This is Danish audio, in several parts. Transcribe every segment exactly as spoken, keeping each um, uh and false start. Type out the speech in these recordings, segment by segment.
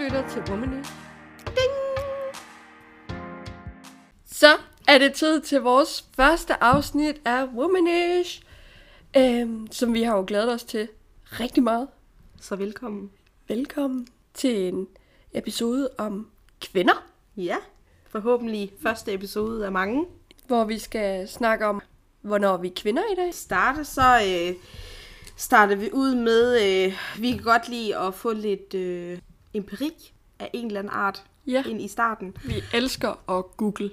lytter til Woman.ish. Ding! Så er det tid til vores første afsnit af Woman.ish, øhm, som vi har jo glædet os til rigtig meget. Så velkommen. Velkommen til en episode om kvinder. Ja, forhåbentlig første episode af mange. Hvor vi skal snakke om, hvornår vi er kvinder i dag. Starte så... Øh... starter vi ud med, øh, vi kan godt lide at få lidt øh, empirik af en eller anden art ja. ind i starten. Vi elsker at google.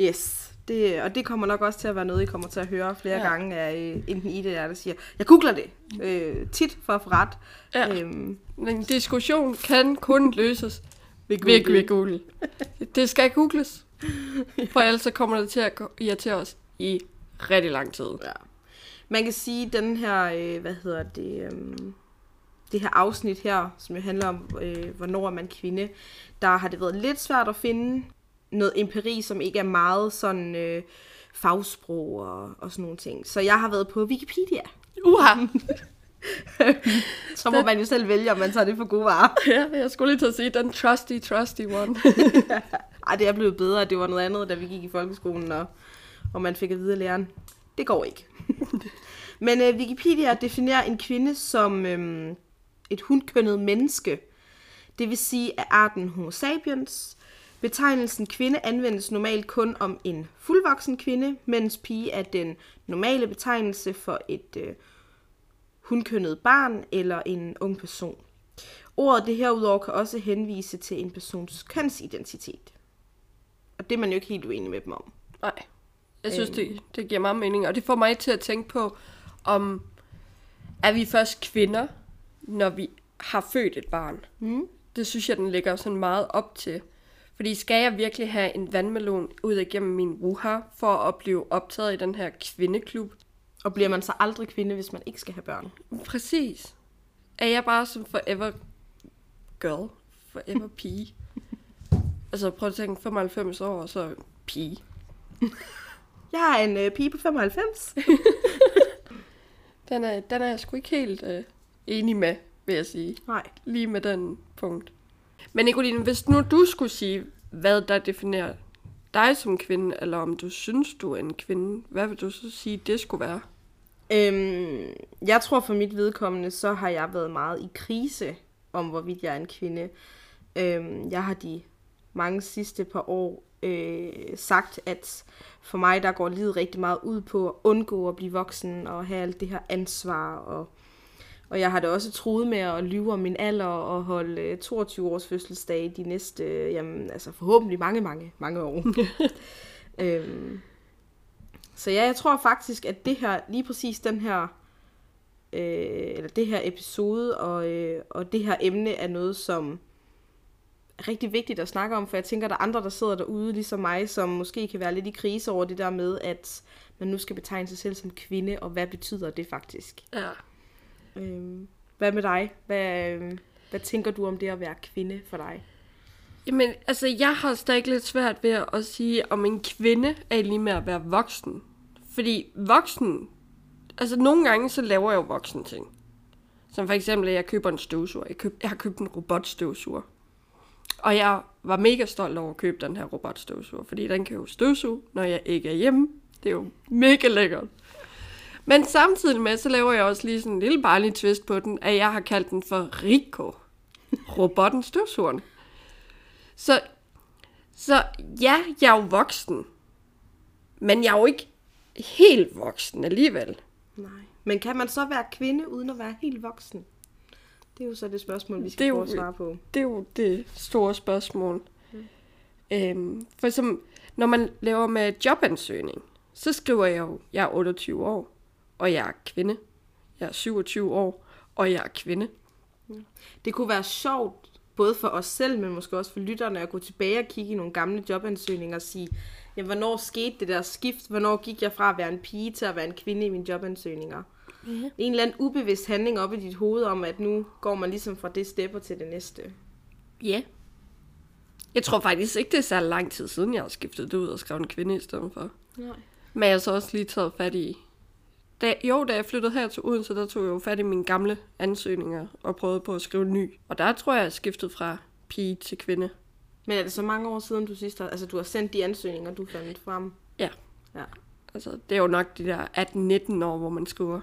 Yes, det, og det kommer nok også til at være noget, I kommer til at høre flere ja. gange af øh, enten Ida eller der siger, jeg googler det øh, tit for at få ret. Ja. Æm, Men diskussion kan kun løses ved google. Ved google. Det skal googles, for ellers så kommer det til at irritere os i rigtig lang tid. Ja. Man kan sige, at den her, øh, hvad hedder det, øh, det her afsnit her, som jo handler om, øh, hvornår man er kvinde, der har det været lidt svært at finde noget empiri, som ikke er meget sådan øh, fagsprog og, og sådan nogle ting. Så jeg har været på Wikipedia. Uha! Så må man jo selv vælge, om man tager det for gode varer. Ja, jeg skulle lige til at sige, den trusty, trusty one. Ej, det er blevet bedre. Det var noget andet, da vi gik i folkeskolen, og, og man fik at vide af læreren. Det går ikke. Men øh, Wikipedia definerer en kvinde som øh, et hunkønnet menneske, det vil sige af arten homo sapiens. Betegnelsen kvinde anvendes normalt kun om en fuldvoksen kvinde, mens pige er den normale betegnelse for et øh, hunkønnet barn eller en ung person. Ordet det herudover kan også henvise til en persons kønsidentitet. Og det er man jo ikke helt uenig med dem om. Nej. Jeg synes, det, det giver meget mening, og det får mig til at tænke på, om er vi først kvinder, når vi har født et barn? Mm. Det synes jeg, den ligger sådan meget op til. Fordi skal jeg virkelig have en vandmelon ud igennem min wuha, for at blive optaget i den her kvindeklub? Og bliver man så aldrig kvinde, hvis man ikke skal have børn? Præcis. Er jeg bare som forever girl, forever pige? Altså prøv at tænke, femoghalvfems år, og så pige. Jeg er en øh, pige på femoghalvfems. den, er, den er jeg sgu ikke helt øh, enig med, vil jeg sige. Nej. Lige med den punkt. Men Nicolene, hvis nu du skulle sige, hvad der definerer dig som kvinde, eller om du synes, du er en kvinde, hvad vil du så sige, det skulle være? Øhm, jeg tror for mit vedkommende, så har jeg været meget i krise om, hvorvidt jeg er en kvinde. Øhm, jeg har de mange sidste par år øh, sagt, at for mig, der går livet rigtig meget ud på at undgå at blive voksen og have alt det her ansvar. Og, og jeg har da også troet med at lyve om min alder og holde toogtyve års fødselsdag de næste, jamen altså forhåbentlig mange, mange, mange år. øhm, så ja, jeg tror faktisk, at det her, lige præcis den her, øh, eller det her episode og, øh, og det her emne er noget, som rigtig vigtigt at snakke om, for jeg tænker, der er andre, der sidder derude, ligesom mig, som måske kan være lidt i krise over det der med, at man nu skal betegne sig selv som kvinde, og hvad betyder det faktisk? Ja. Øhm, hvad med dig? Hvad, øhm, hvad tænker du om det at være kvinde for dig? Jamen, altså, jeg har stadig lidt svært ved at sige, om en kvinde er lige med at være voksen. Fordi voksen, altså nogle gange, så laver jeg jo voksen ting. Som for eksempel, at jeg køber en støvsuger. Jeg, køb, jeg har købt en robotstøvsuger. Og jeg var mega stolt over at købe den her robotstøvsuger, fordi den kan jo støvsuge, når jeg ikke er hjemme. Det er jo mega lækkert. Men samtidig med, så laver jeg også lige sådan en lille barnlig twist på den, at jeg har kaldt den for Rico. Robotten støvsugeren. Så, så ja, jeg er jo voksen. Men jeg er jo ikke helt voksen alligevel. Nej. Men kan man så være kvinde uden at være helt voksen? Det er jo så det spørgsmål, vi skal jo, prøve at svare på. Det er jo det store spørgsmål. Mm. Øhm, for som, når man laver med jobansøgning, så skriver jeg jo, jeg er otteogtyve år, og jeg er kvinde. Jeg er syvogtyve år, og jeg er kvinde. Mm. Det kunne være sjovt, både for os selv, men måske også for lytterne, at gå tilbage og kigge i nogle gamle jobansøgninger og sige, jamen, hvornår skete det der skift? Hvornår gik jeg fra at være en pige til at være en kvinde i mine jobansøgninger? Yeah. En eller anden ubevidst handling op i dit hoved om, at nu går man ligesom fra det stepper til det næste. Ja. Yeah. Jeg tror faktisk ikke, det er så lang tid siden, jeg har skiftet det ud og skrevet en kvinde i stedet for. Nej. Men jeg har så også lige taget fat i... Da, jo, da jeg flyttede her til Odense, der tog jeg jo fat i mine gamle ansøgninger og prøvede på at skrive ny. Og der tror jeg, jeg skiftede fra pige til kvinde. Men er det så mange år siden, du sidst har, altså du har sendt de ansøgninger, du fandt frem? Ja. Ja. Altså det er jo nok de der atten nitten år, hvor man skriver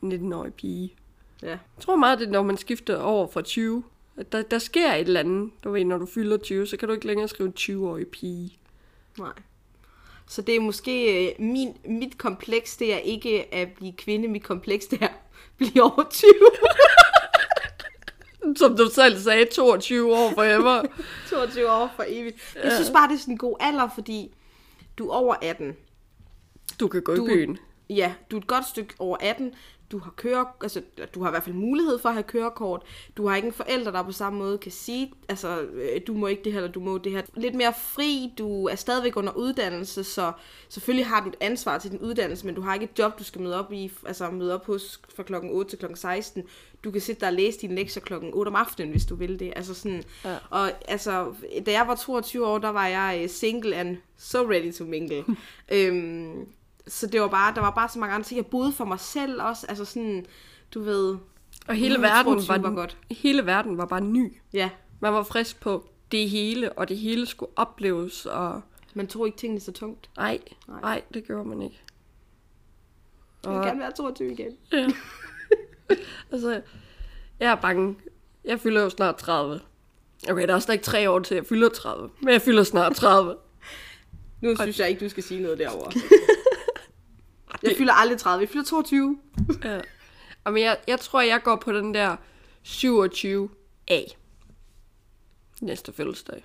nitten-årig pige. Ja. Jeg tror meget, det er, når man skifter over fra tyve. Der, der sker et eller andet. Du ved, når du fylder tyve, så kan du ikke længere skrive tyve-årig pige. Nej. Så det er måske min, mit kompleks, det er ikke at blive kvinde. Mit kompleks, det er at blive over tyve. Som du selv sagde, toogtyve år forever. toogtyve år for evigt. Jeg ja. synes bare, det er sådan en god alder, fordi du er over atten. Du kan gå du, i byen. Ja, du er et godt stykke over atten. Du har kører, altså du har i hvert fald mulighed for at have kørekort. Du har ikke en forælder, der på samme måde kan sige, altså du må ikke det her, eller du må det her. Lidt mere fri, du er stadigvæk under uddannelse, så selvfølgelig har du et ansvar til din uddannelse, men du har ikke et job, du skal møde op i, altså møde op hos fra klokken otte til klokken seksten. Du kan sidde der og læse dine lektier klokken otte om aftenen, hvis du vil det. Altså sådan, ja. Og altså, da jeg var toogtyve år, der var jeg single and so ready to mingle. øhm, Så det var bare, der var bare så mange andre ting. Jeg boede for mig selv også, altså sådan, du ved... Og hele verden var, var godt. Hele verden var bare ny. Ja. Man var frisk på det hele, og det hele skulle opleves, og... Man tog ikke tingene så tungt. Nej, nej, nej det gjorde man ikke. Og... Jeg vil gerne være toogtyve igen. Ja. Altså, jeg er bange. Jeg fylder jo snart tredive. Okay, der er slet ikke tre år til, jeg fylder tredive. Men jeg fylder snart tredive. Nu og... synes jeg ikke, du skal sige noget derovre. Jeg fylder aldrig tredive, jeg fylder toogtyve. Ja. Jamen, jeg, jeg tror, jeg går på den der syvogtyve A. Næste fødselsdag.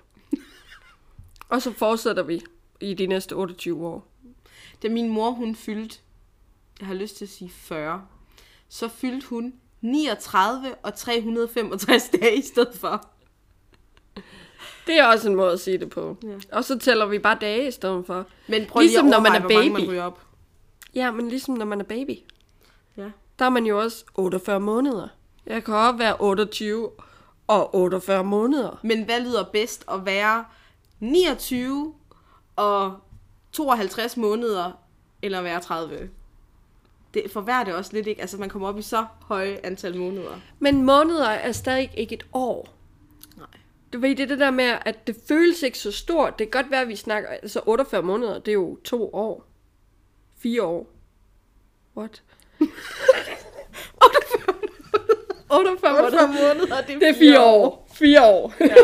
Og så fortsætter vi i de næste otteogtyve år. Da min mor, hun fyldte, jeg har lyst til at sige fyrre, så fyldte hun niogtredive og tre hundrede og femogtres dage i stedet for. Det er også en måde at sige det på. Ja. Og så tæller vi bare dage i stedet for. Men prøv ligesom lige at overveje, når man er baby. Man ryger op. Ja, men ligesom når man er baby, ja. Der er man jo også otteogfyrre måneder. Jeg kan også være otteogtyve og otteogfyrre måneder. Men hvad lyder bedst, at være niogtyve og tooghalvtreds måneder, eller at være tredive? Det forværrer det også lidt, ikke? Altså, man kommer op i så høje antal måneder. Men måneder er stadig ikke et år. Nej. Du ved, det er det der med, at det føles ikke så stort. Det kan godt være, at vi snakker, altså otteogfyrre måneder, det er jo to år. Fire år. What? otteogfyrre måneder. måneder, det er, det er fire år. år. Fire år. Ja.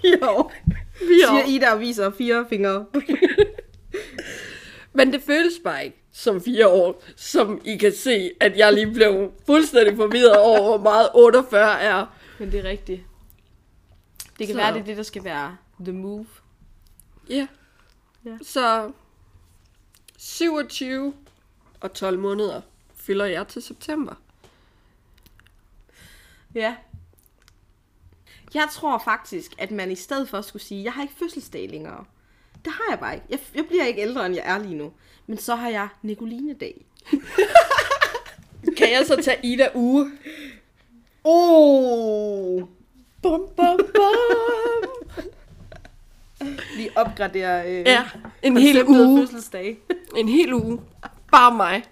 Fire år. Fire år. Siger Ida og viser fire fingre. Men det føles bare ikke som fire år, som I kan se, at jeg lige blev fuldstændig forvirret over, hvor meget otteogfyrre er. Men det er rigtigt. Det kan Så. være, det er det, der skal være the move. Ja. Yeah. Yeah. Så... syvogtyve og tolv måneder fylder jeg til september. Ja. Jeg tror faktisk, at man i stedet for skulle sige, jeg har ikke fødselsdag længere. Det har jeg bare ikke. Jeg, jeg bliver ikke ældre, end jeg er lige nu. Men så har jeg Nicolene-dag. Kan jeg så tage Ida uge? Oh! Bum, bum, bum! Vi opgraderer øh, ja, en hel uge. Fødselsdag. En hel uge. Bare mig.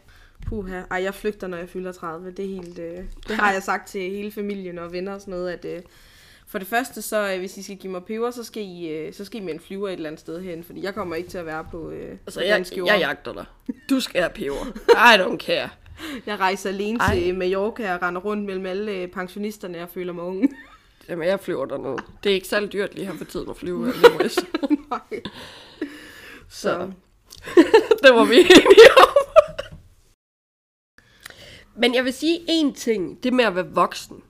Puha. Ej, jeg flygter, når jeg fylder tredive. Det er helt, øh, det har jeg sagt til hele familien og venner og sådan noget, at øh, for det første, så øh, hvis I skal give mig peber, så skal I, øh, så skal I med en flyver et eller andet sted hen, fordi jeg kommer ikke til at være på øh, altså, jeg, jeg jagter dig. Du skal have peber. I don't care. Jeg rejser alene Ej. til Mallorca og render rundt mellem alle pensionisterne og føler mig unge. Jamen, jeg flyver dernede. Det er ikke særlig dyrt lige her for tiden at flyve. Nej. Så. Det var vi enige om. Men jeg vil sige én ting. Det med at være voksen.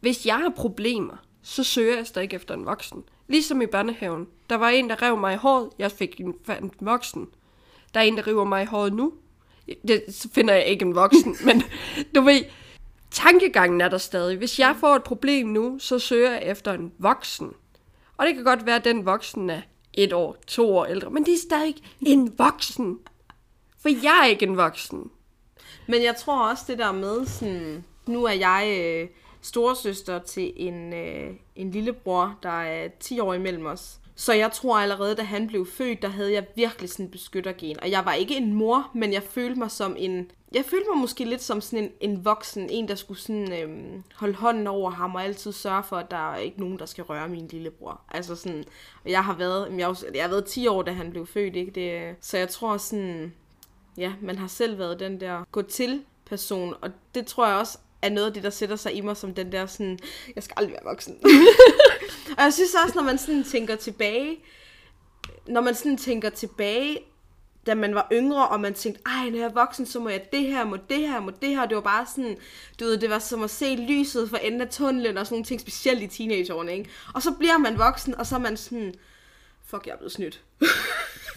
Hvis jeg har problemer, så søger jeg stadig efter en voksen. Ligesom i børnehaven. Der var en, der rev mig i håret. Jeg fik en voksen. Der er en, der river mig i håret nu. Det, så finder jeg ikke en voksen. Men du ved... Tankegangen er der stadig. Hvis jeg får et problem nu, så søger jeg efter en voksen. Og det kan godt være, at den voksen er et år, to år ældre, men det er stadig en voksen. For jeg er ikke en voksen. Men jeg tror også det der med, sådan, nu er jeg øh, storesøster til en, øh, en lillebror, der er ti år imellem os. Så jeg tror allerede, da han blev født, der havde jeg virkelig sådan en beskyttergen. Og jeg var ikke en mor, men jeg følte mig som en... Jeg følte mig måske lidt som sådan en, en voksen. En, der skulle sådan, øhm, holde hånden over ham og altid sørge for, at der er ikke nogen, der skal røre min lillebror. Altså sådan... Og jeg har været... Jeg har, jeg har været ti år, da han blev født, ikke? Det, så jeg tror sådan... Ja, man har selv været den der gå-til-person. Og det tror jeg også er noget af det, der sætter sig i mig som den der sådan... Jeg skal aldrig være voksen. Og jeg synes også, når man sådan tænker tilbage, når man sådan tænker tilbage, da man var yngre, og man tænkte, ej, når jeg er voksen, så må jeg det her, må det her, må det her. Det var bare sådan, du ved, det var som at se lyset for enden af tunnelen, og sådan nogle ting, specielt i teenageårene, ikke? Og så bliver man voksen, og så er man sådan, fuck, jeg er blevet snydt.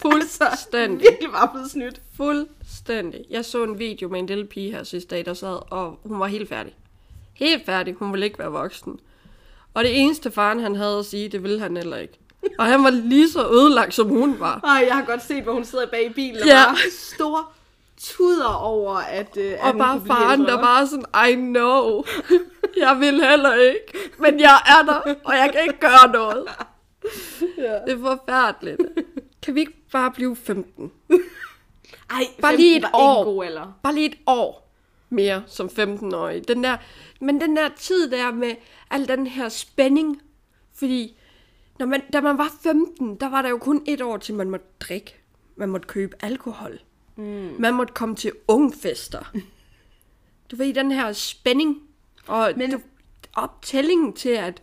Fuldstændig. Virkelig var blevet snydt. Fuldstændig. Jeg så en video med en lille pige her sidste dag, der sad, og hun var helt færdig. Helt færdig, hun ville ikke være voksen. Og det eneste faren, han havde at sige, det ville han heller ikke. Og han var lige så ødelagt, som hun var. Ej, jeg har godt set, hvor hun sidder bag i bilen og ja. Bare store tuder over, at, øh, at og bare faren, der bare sådan, I know, jeg vil heller ikke, men jeg er der, og jeg kan ikke gøre noget. Ja. Det er forfærdeligt. Kan vi ikke bare blive femten? Ej, bare lige et år. God, eller? Bare lige et år. Mere som femten-årig. Den der, men den der tid der med al den her spænding, fordi når man, da man var femten, der var der jo kun et år til, man måtte drikke. Man måtte købe alkohol. Mm. Man måtte komme til ungfester. Du ved, den her spænding og men... du, optællingen til, at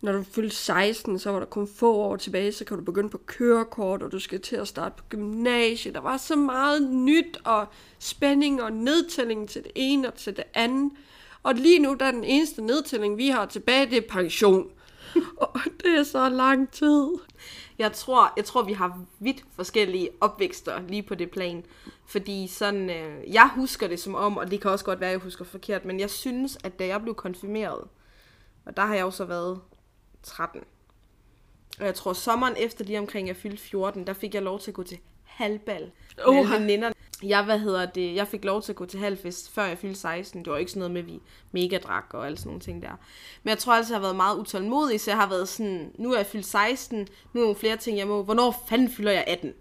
når du fyldte seksten, så var der kun få år tilbage, så kan du begynde på kørekort, og du skal til at starte på gymnasiet. Der var så meget nyt, og spænding og nedtælling til det ene og til det andet. Og lige nu, der er den eneste nedtælling, vi har tilbage, det er pension. Og det er så lang tid. Jeg tror, jeg tror vi har vidt forskellige opvækster lige på det plan. Fordi sådan, øh, jeg husker det som om, og det kan også godt være, jeg husker forkert, men jeg synes, at da jeg blev konfirmeret, og der har jeg jo så været... tretten. Og jeg tror, sommeren efter lige omkring, jeg fyldte fjorten, der fik jeg lov til at gå til halvbal med alle veninderne. Jeg, hvad hedder det, jeg fik lov til at gå til halvfest, før jeg fyldte seksten. Det var ikke sådan noget med, vi mega drak og alle sådan nogle ting der. Men jeg tror altså, jeg har været meget utålmodig, så jeg har været sådan, nu er jeg fyldt seksten, nu er der nogle flere ting, jeg må. Hvornår fanden fylder jeg atten?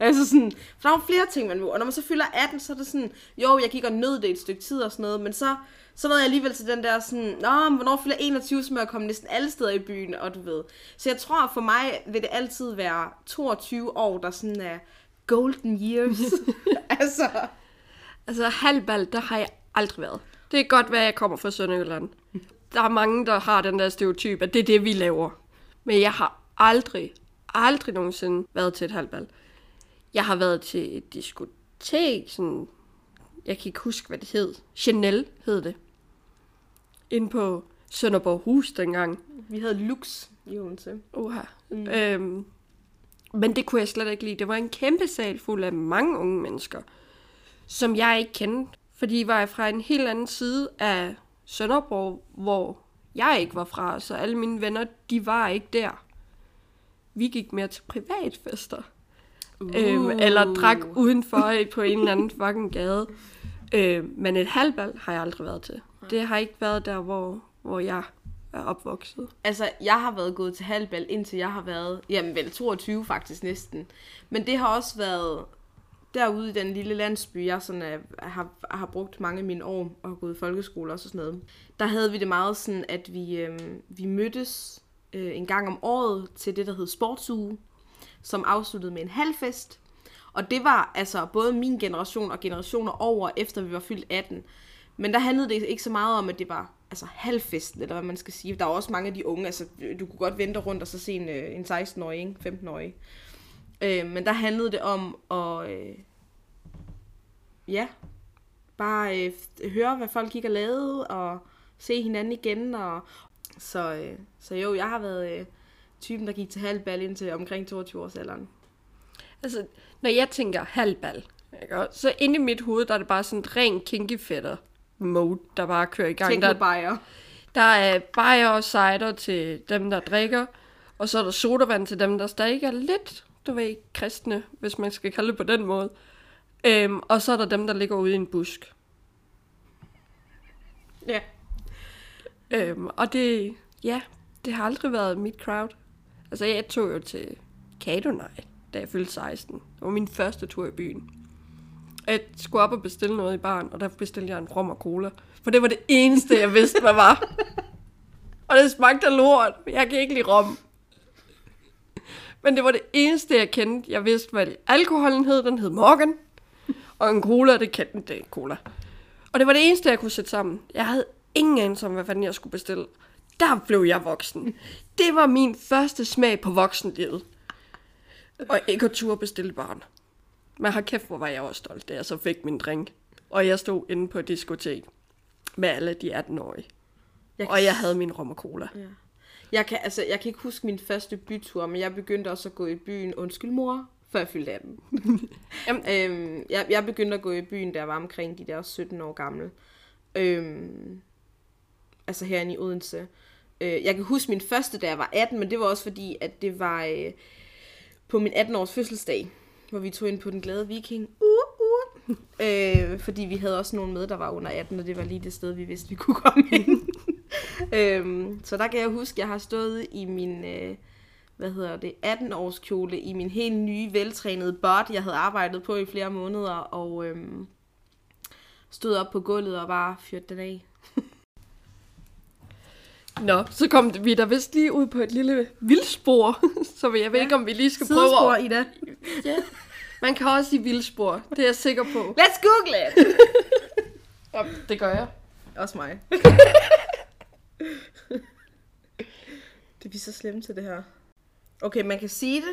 Altså sådan, for der er nogle flere ting, man må. Og når man så fylder atten, så er det sådan, jo, jeg gik og nød det et stykke tid og sådan noget, men så... Så nåede jeg alligevel til den der sådan, nå, men hvornår fylder enogtyve, så må jeg komme næsten alle steder i byen, og du ved. Så jeg tror, for mig vil det altid være toogtyve år, der sådan er golden years. altså. altså halvbald, der har jeg aldrig været. Det er godt, hvad jeg kommer fra Sønderjylland. Der er mange, der har den der stereotyp, at det er det, vi laver. Men jeg har aldrig, aldrig nogensinde været til et halvbald. Jeg har været til et diskotek, sådan... Jeg kan ikke huske, hvad det hed. Chanel hed det. Inde på Sønderborg Hus dengang. Vi havde Lux i Odense. Oha. Mm. Øhm, men det kunne jeg slet ikke lide. Det var en kæmpe sal fuld af mange unge mennesker, som jeg ikke kendte. Fordi var jeg fra en helt anden side af Sønderborg, hvor jeg ikke var fra. Så alle mine venner, de var ikke der. Vi gik mere til privatfester. Uh. Øhm, eller drak udenfor på en eller anden fucking gade. Øhm, men et halvbal har jeg aldrig været til. Det har ikke været der, hvor, hvor jeg er opvokset. Altså, jeg har været gået til halvbal, indtil jeg har været, jamen vel, toogtyve faktisk næsten. Men det har også været derude i den lille landsby, jeg sådan, er, har, har brugt mange af mine år og har gået i folkeskole og sådan noget. Der havde vi det meget sådan, at vi, øhm, vi mødtes øh, en gang om året til det, der hed sportsuge, som afsluttede med en halvfest. Og det var altså både min generation og generationer over, efter vi var fyldt atten. Men der handlede det ikke så meget om, at det var altså halvfesten, eller hvad man skal sige. Der var også mange af de unge, altså du kunne godt vente rundt og så se en, en seksten-årig, ikke? femten-årig. Øh, men der handlede det om at, øh, ja, bare øh, høre, hvad folk gik og lavede, og se hinanden igen. Og, så, øh, så jo, jeg har været... Øh, typen, der gik til halvbal indtil omkring toogtyve-årsalderen. Altså, når jeg tænker halvbal, så inde i mit hoved, der er det bare sådan en ren kinkefætter-mode, der bare kører i gang. Teknobajer. Der er bajer og cider til dem, der drikker, og så er der sodavand til dem, der stadig er lidt, du ved, kristne, hvis man skal kalde det på den måde. Øhm, og så er der dem, der ligger ude i en busk. Ja. Øhm, og det, ja, det har aldrig været mit crowd. Altså, jeg tog jo til Kadonej, da jeg fyldte seksten. Det var min første tur i byen. Jeg skulle op og bestille noget i baren, og der bestilte jeg en rom og cola. For det var det eneste, jeg vidste, hvad var. Og det smagte af lort, men jeg kan ikke lide rom. Men det var det eneste, jeg kendte. Jeg vidste, hvad alkoholen hed. Den hed Morgan. Og en cola, det kendte det ikke cola. Og det var det eneste, jeg kunne sætte sammen. Jeg havde ingen anelse om, hvad fanden jeg skulle bestille. Der blev jeg voksen. Det var min første smag på voksenlivet. Og ikke at turde bestille barn. Men har kæft, hvor var jeg også stolt, da jeg så fik min drink. Og jeg stod inde på et diskotek med alle de atten-årige. Jeg og jeg havde min rom og cola. Ja. Jeg kan, altså, jeg kan ikke huske min første bytur, men jeg begyndte også at gå i byen, undskyld mor, før jeg fyldte atten. øhm, jeg, jeg begyndte at gå i byen, da jeg var omkring de der sytten år gamle. Øhm, altså herinde i Odense. Øh, jeg kan huske min første, da jeg var atten, men det var også fordi, at det var øh, på min atten-års fødselsdag, hvor vi tog ind på Den Glade Viking. Uh, uh. Øh, fordi vi havde også nogen med, der var under atten, og det var lige det sted, vi vidste, vi kunne komme ind. Øhm, så der kan jeg huske, at jeg har stået i min øh, hvad hedder det, atten-års kjole, i min helt nye, veltrænede bot, jeg havde arbejdet på i flere måneder, og øhm, stod op på gulvet og bare fyrte den af. Nå, så kom vi der vist lige ud på et lille vildspor, så jeg ved ja. ikke, om vi lige skal sidespor, prøve at... Ida. Ja. Man kan også sige vildspor, det er jeg sikker på. Let's google it! Jamen, det gør jeg. Også mig. Det bliver så slemt til det her. Okay, man kan sige det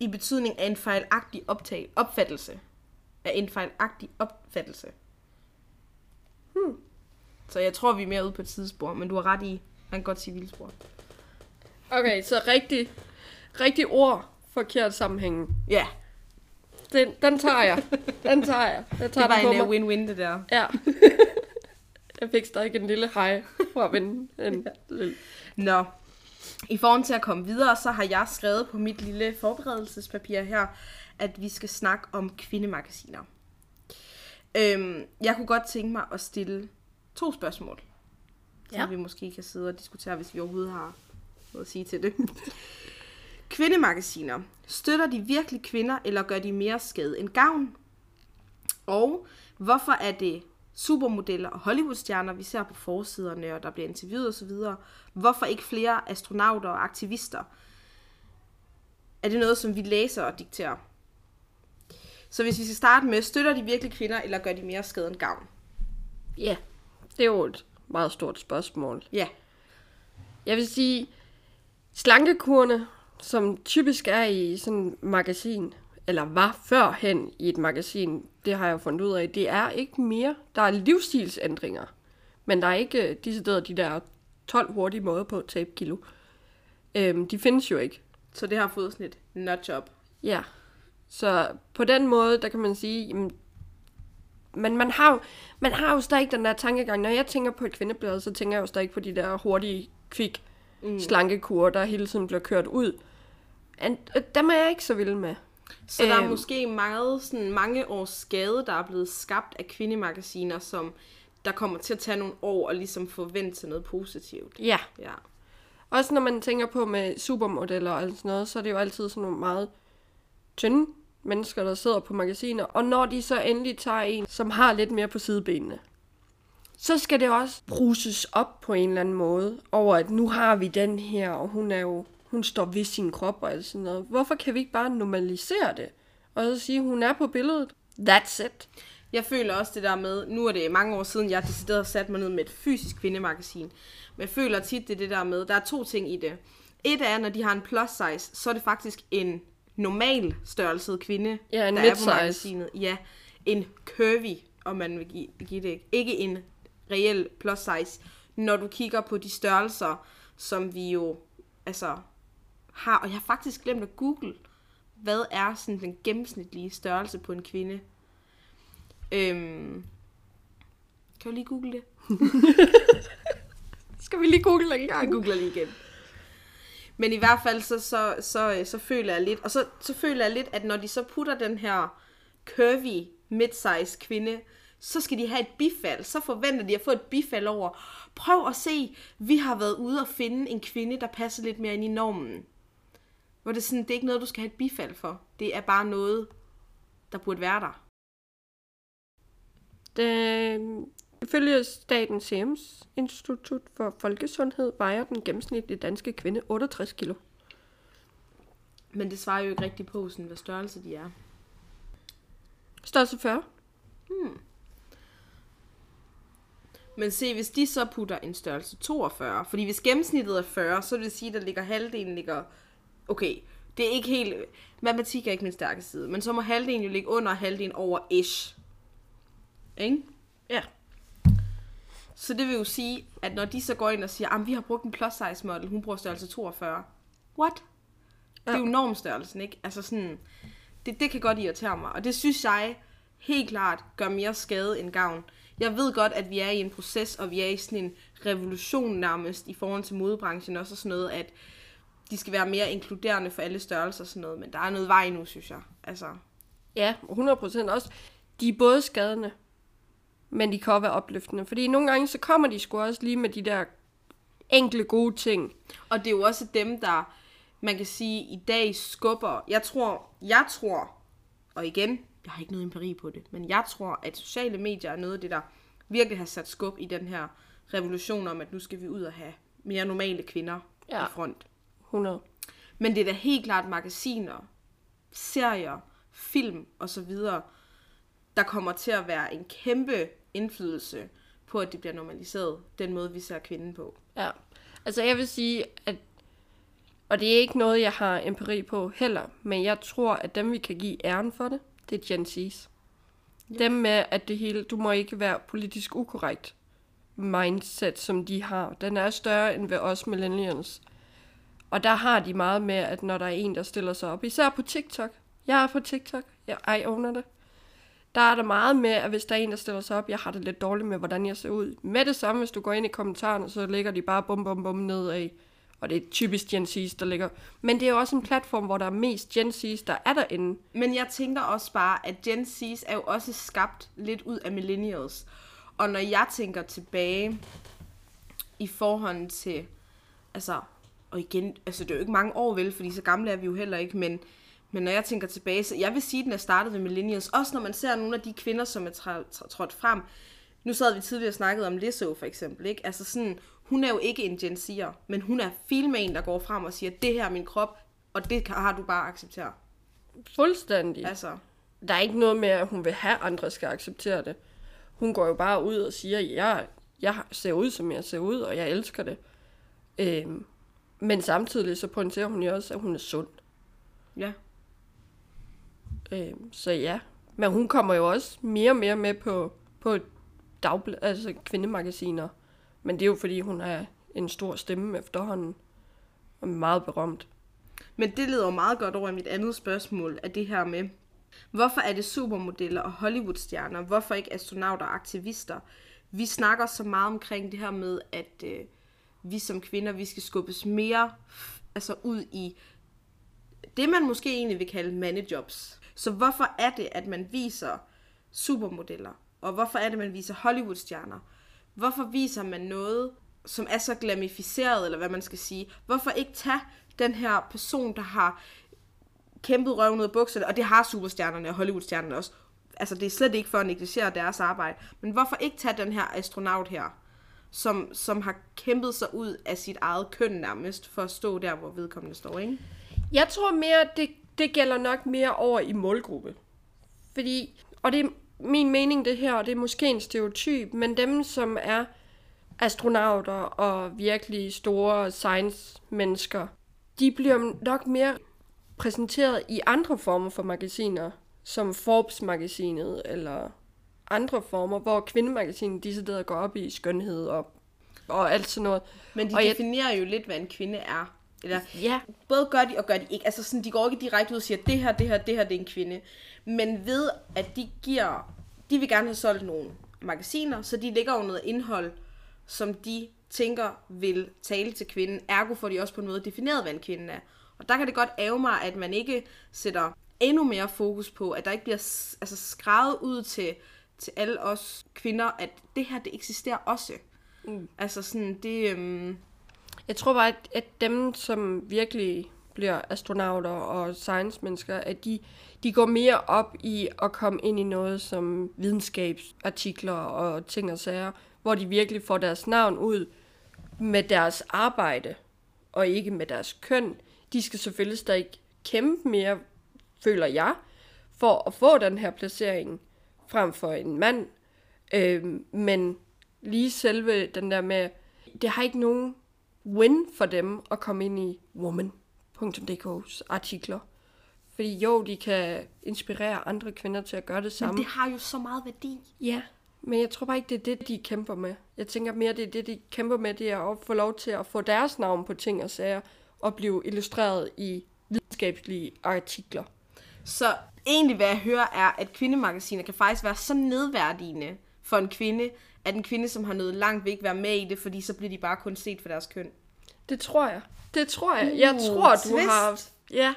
i betydning af en fejlagtig optag, opfattelse. Af en fejlagtig opfattelse. Hmm. Så jeg tror, vi er mere ude på et sidespor, men du har ret i, man kan godt sige vildspor. Okay, så rigtig, rigtig ord forkert sammenhængen. Ja. Yeah. Den, den tager jeg. Den tager jeg. Jeg tager det var en win-win, det der. Ja. Jeg fik stadig en lille hej fra vennen. Nå, i forhold til at komme videre, så har jeg skrevet på mit lille forberedelsespapir her, at vi skal snakke om kvindemagasiner. Øhm, jeg kunne godt tænke mig at stille to spørgsmål, som ja. vi måske kan sidde og diskutere, hvis vi overhovedet har noget at sige til det. Kvindemagasiner. Støtter de virkelig kvinder, eller gør de mere skade end gavn? Og hvorfor er det supermodeller og Hollywoodstjerner, vi ser på forsiderne, og der bliver interviewet osv. Hvorfor ikke flere astronauter og aktivister? Er det noget, som vi læser og dikterer? Så hvis vi skal starte med, støtter de virkelig kvinder, eller gør de mere skade end gavn? Ja, det er jo et meget stort spørgsmål. Ja. Jeg vil sige, slankekurene, som typisk er i sådan et magasin, eller var førhen i et magasin, det har jeg jo fundet ud af, det er ikke mere. Der er livsstilsændringer, men der er ikke decideret de der tolv hurtige måder på at tabe kilo. Øhm, de findes jo ikke. Så det har fået sådan et nutjob. Ja, så på den måde, der kan man sige, jamen, men man har, jo, man har jo stadig den der tankegang. Når jeg tænker på et kvindeblad, så tænker jeg jo stadig på de der hurtige, kvik mm. slankekurer, der hele tiden bliver kørt ud. Dem er jeg ikke så vild med. Så der er måske meget, sådan, mange års skade, der er blevet skabt af kvindemagasiner, som der kommer til at tage nogle år og ligesom forvente til noget positivt. Ja. ja. Også når man tænker på med supermodeller og sådan noget, så er det jo altid sådan nogle meget tynde mennesker, der sidder på magasiner. Og når de så endelig tager en, som har lidt mere på sidebenene, så skal det også bruses op på en eller anden måde over, at nu har vi den her, og hun er jo... Hun står ved sin krop og alt sådan noget. Hvorfor kan vi ikke bare normalisere det? Og så sige, hun er på billedet. That's it. Jeg føler også det der med, nu er det mange år siden, jeg decideret sat mig ned med et fysisk kvindemagasin. Men jeg føler tit, det er det der med, der er to ting i det. Et er, når de har en plus size, så er det faktisk en normal størrelse kvinde, ja, en der er på magasinet. Ja, en curvy, om man vil give, give det. Ikke en reel plus size. Når du kigger på de størrelser, som vi jo altså... Har, og jeg har faktisk glemt at google, hvad er sådan den gennemsnitlige størrelse på en kvinde. Øhm, kan vi lige google det? Skal vi lige google det en gang? Jeg googler lige igen. Men i hvert fald, så, så, så, så føler jeg lidt, og så, så føler jeg lidt, at når de så putter den her curvy, midsize kvinde så skal de have et bifald, så forventer de at få et bifald over. Prøv at se, vi har været ude og finde en kvinde, der passer lidt mere ind i normen. Hvor det er sådan, det er ikke noget, du skal have et bifald for. Det er bare noget, der burde være der. Det... Ifølge Statens Serums Institut for Folkesundhed vejer den gennemsnitlige danske kvinde otteogtres kilo. Men det svarer jo ikke rigtigt på, sådan, hvad størrelse de er. Størrelse fyrre. Hmm. Men se, hvis de så putter en størrelse toogfyrre, fordi hvis gennemsnittet er fyrre, så vil det sige, at der ligger halvdelen ligger... Okay, det er ikke helt... Matematik er ikke min stærke side, men så må halvdelen jo ligge under og halvdelen over ish. Ikke? Ja. Så det vil jo sige, at når de så går ind og siger, at vi har brugt en plus size model, hun bruger størrelse toogfyrre. What? Ja. Det er jo normstørrelsen, ikke? Altså sådan, det, det kan godt irritere mig. Og det synes jeg helt klart gør mere skade end gavn. Jeg ved godt, at vi er i en proces, og vi er i sådan en revolution nærmest i forhold til modebranchen også, og sådan noget, at de skal være mere inkluderende for alle størrelser og sådan noget. Men der er noget vej nu, synes jeg. Altså. Ja, hundrede procent også. De er både skadende, men de kan også være opløftende. Fordi nogle gange, så kommer de sgu også lige med de der enkle gode ting. Og det er jo også dem, der, man kan sige, i dag skubber. Jeg tror, jeg tror, og igen, jeg har ikke noget empiri på det, men jeg tror, at sociale medier er noget af det, der virkelig har sat skub i den her revolution om, at nu skal vi ud og have mere normale kvinder ja, i front. hundrede. Men det er da helt klart magasiner, serier, film osv., der kommer til at være en kæmpe indflydelse på, at det bliver normaliseret, den måde, vi ser kvinden på. Ja, altså jeg vil sige, at, og det er ikke noget, jeg har empiri på heller, men jeg tror, at dem, vi kan give æren for det, det er Gen Z's. Ja. Dem med, at det hele, du må ikke være politisk ukorrekt mindset, som de har. Den er større end ved os millennials. Og der har de meget med, at når der er en, der stiller sig op, især på TikTok. Jeg er på TikTok. Jeg owner det. Der er der meget med, at hvis der er en, der stiller sig op, jeg har det lidt dårligt med, hvordan jeg ser ud. Med det samme, hvis du går ind i kommentarerne, så ligger de bare bum, bum, bum nedad. Og det er typisk Gen Z's, der ligger. Men det er jo også en platform, hvor der er mest Gen Z's, der er derinde. Men jeg tænker også bare, at Gen Z's er jo også skabt lidt ud af millennials. Og når jeg tænker tilbage i forhold til, altså, og igen, altså det er jo ikke mange år vel, fordi så gamle er vi jo heller ikke, men... Men når jeg tænker tilbage, så jeg vil sige, at den er startet ved millennials. Også når man ser nogle af de kvinder, som er tr- trådt frem. Nu sad vi tidligere og snakkede om Lizzo for eksempel. Ikke? Altså sådan, hun er jo ikke en Gen Z'er, men hun er filmen, der går frem og siger, det her er min krop, og det har du bare at acceptere. Fuldstændig. Altså. Der er ikke noget med, at hun vil have, at andre skal acceptere det. Hun går jo bare ud og siger, jeg, jeg ser ud, som jeg ser ud, og jeg elsker det. Øhm, men samtidig så pointerer hun jo også, at hun er sund. Ja. Så ja, men hun kommer jo også mere og mere med på, på dagblad, altså kvindemagasiner. Men det er jo fordi, hun har en stor stemme efterhånden, og meget berømt. Men det leder jo meget godt over i mit andet spørgsmål, er det her med, hvorfor er det supermodeller og Hollywoodstjerner, hvorfor ikke astronauter og aktivister? Vi snakker så meget omkring det her med, at øh, vi som kvinder, vi skal skubbes mere altså ud i det, man måske egentlig vil kalde mandejobs. Så hvorfor er det, at man viser supermodeller? Og hvorfor er det, man viser Hollywoodstjerner? Hvorfor viser man noget, som er så glamificeret, eller hvad man skal sige? Hvorfor ikke tage den her person, der har kæmpet røven ud af bukserne, og det har superstjernerne og Hollywoodstjernerne også. Altså, det er slet ikke for at negligere deres arbejde. Men hvorfor ikke tage den her astronaut her, som, som har kæmpet sig ud af sit eget køn nærmest, for at stå der, hvor vedkommende står, ikke? Jeg tror mere, det, det gælder nok mere over i målgruppe. Fordi, og det er min mening det her, og det er måske en stereotyp, men dem som er astronauter og virkelig store science-mennesker, de bliver nok mere præsenteret i andre former for magasiner, som Forbes-magasinet eller andre former, hvor kvindemagasinet decideret går op i skønhed og, og alt sådan noget. Men de og definerer jeg... jo lidt, hvad en kvinde er. Eller, ja. Både gør de og gør de ikke. Altså sådan, de går ikke direkte ud og siger, det her, det her, det her, det er en kvinde. Men ved, at de giver, de vil gerne have solgt nogle magasiner, så de lægger jo noget indhold, som de tænker vil tale til kvinden. Ergo får de også på en måde defineret, hvad en kvinde er. Og der kan det godt ærge mig, at man ikke sætter endnu mere fokus på, at der ikke bliver altså, skrevet ud til til alle os kvinder, at det her, det eksisterer også. Mm. Altså sådan, det... Øhm... Jeg tror bare, at, at dem, som virkelig bliver astronauter og science-mennesker, at de, de går mere op i at komme ind i noget som videnskabsartikler og ting og sager, hvor de virkelig får deres navn ud med deres arbejde og ikke med deres køn. De skal selvfølgelig stadig kæmpe mere, føler jeg, for at få den her placering frem for en mand. Øh, men lige selve den der med, det har ikke nogen win for dem at komme ind i woman punktum d k's artikler. Fordi jo, de kan inspirere andre kvinder til at gøre det samme. Men det har jo så meget værdi. Ja, men jeg tror bare ikke, det er det, de kæmper med. Jeg tænker mere, det er det, de kæmper med, det er at få lov til at få deres navn på ting og sager og blive illustreret i videnskabelige artikler. Så egentlig hvad jeg hører er, at kvindemagasiner kan faktisk være så nedværdigende for en kvinde, at en kvinde, som har noget langt, vil ikke være med i det, fordi så bliver de bare kun set for deres køn. Det tror jeg. Det tror jeg. Jeg uh, tror, du twist. har... Ja.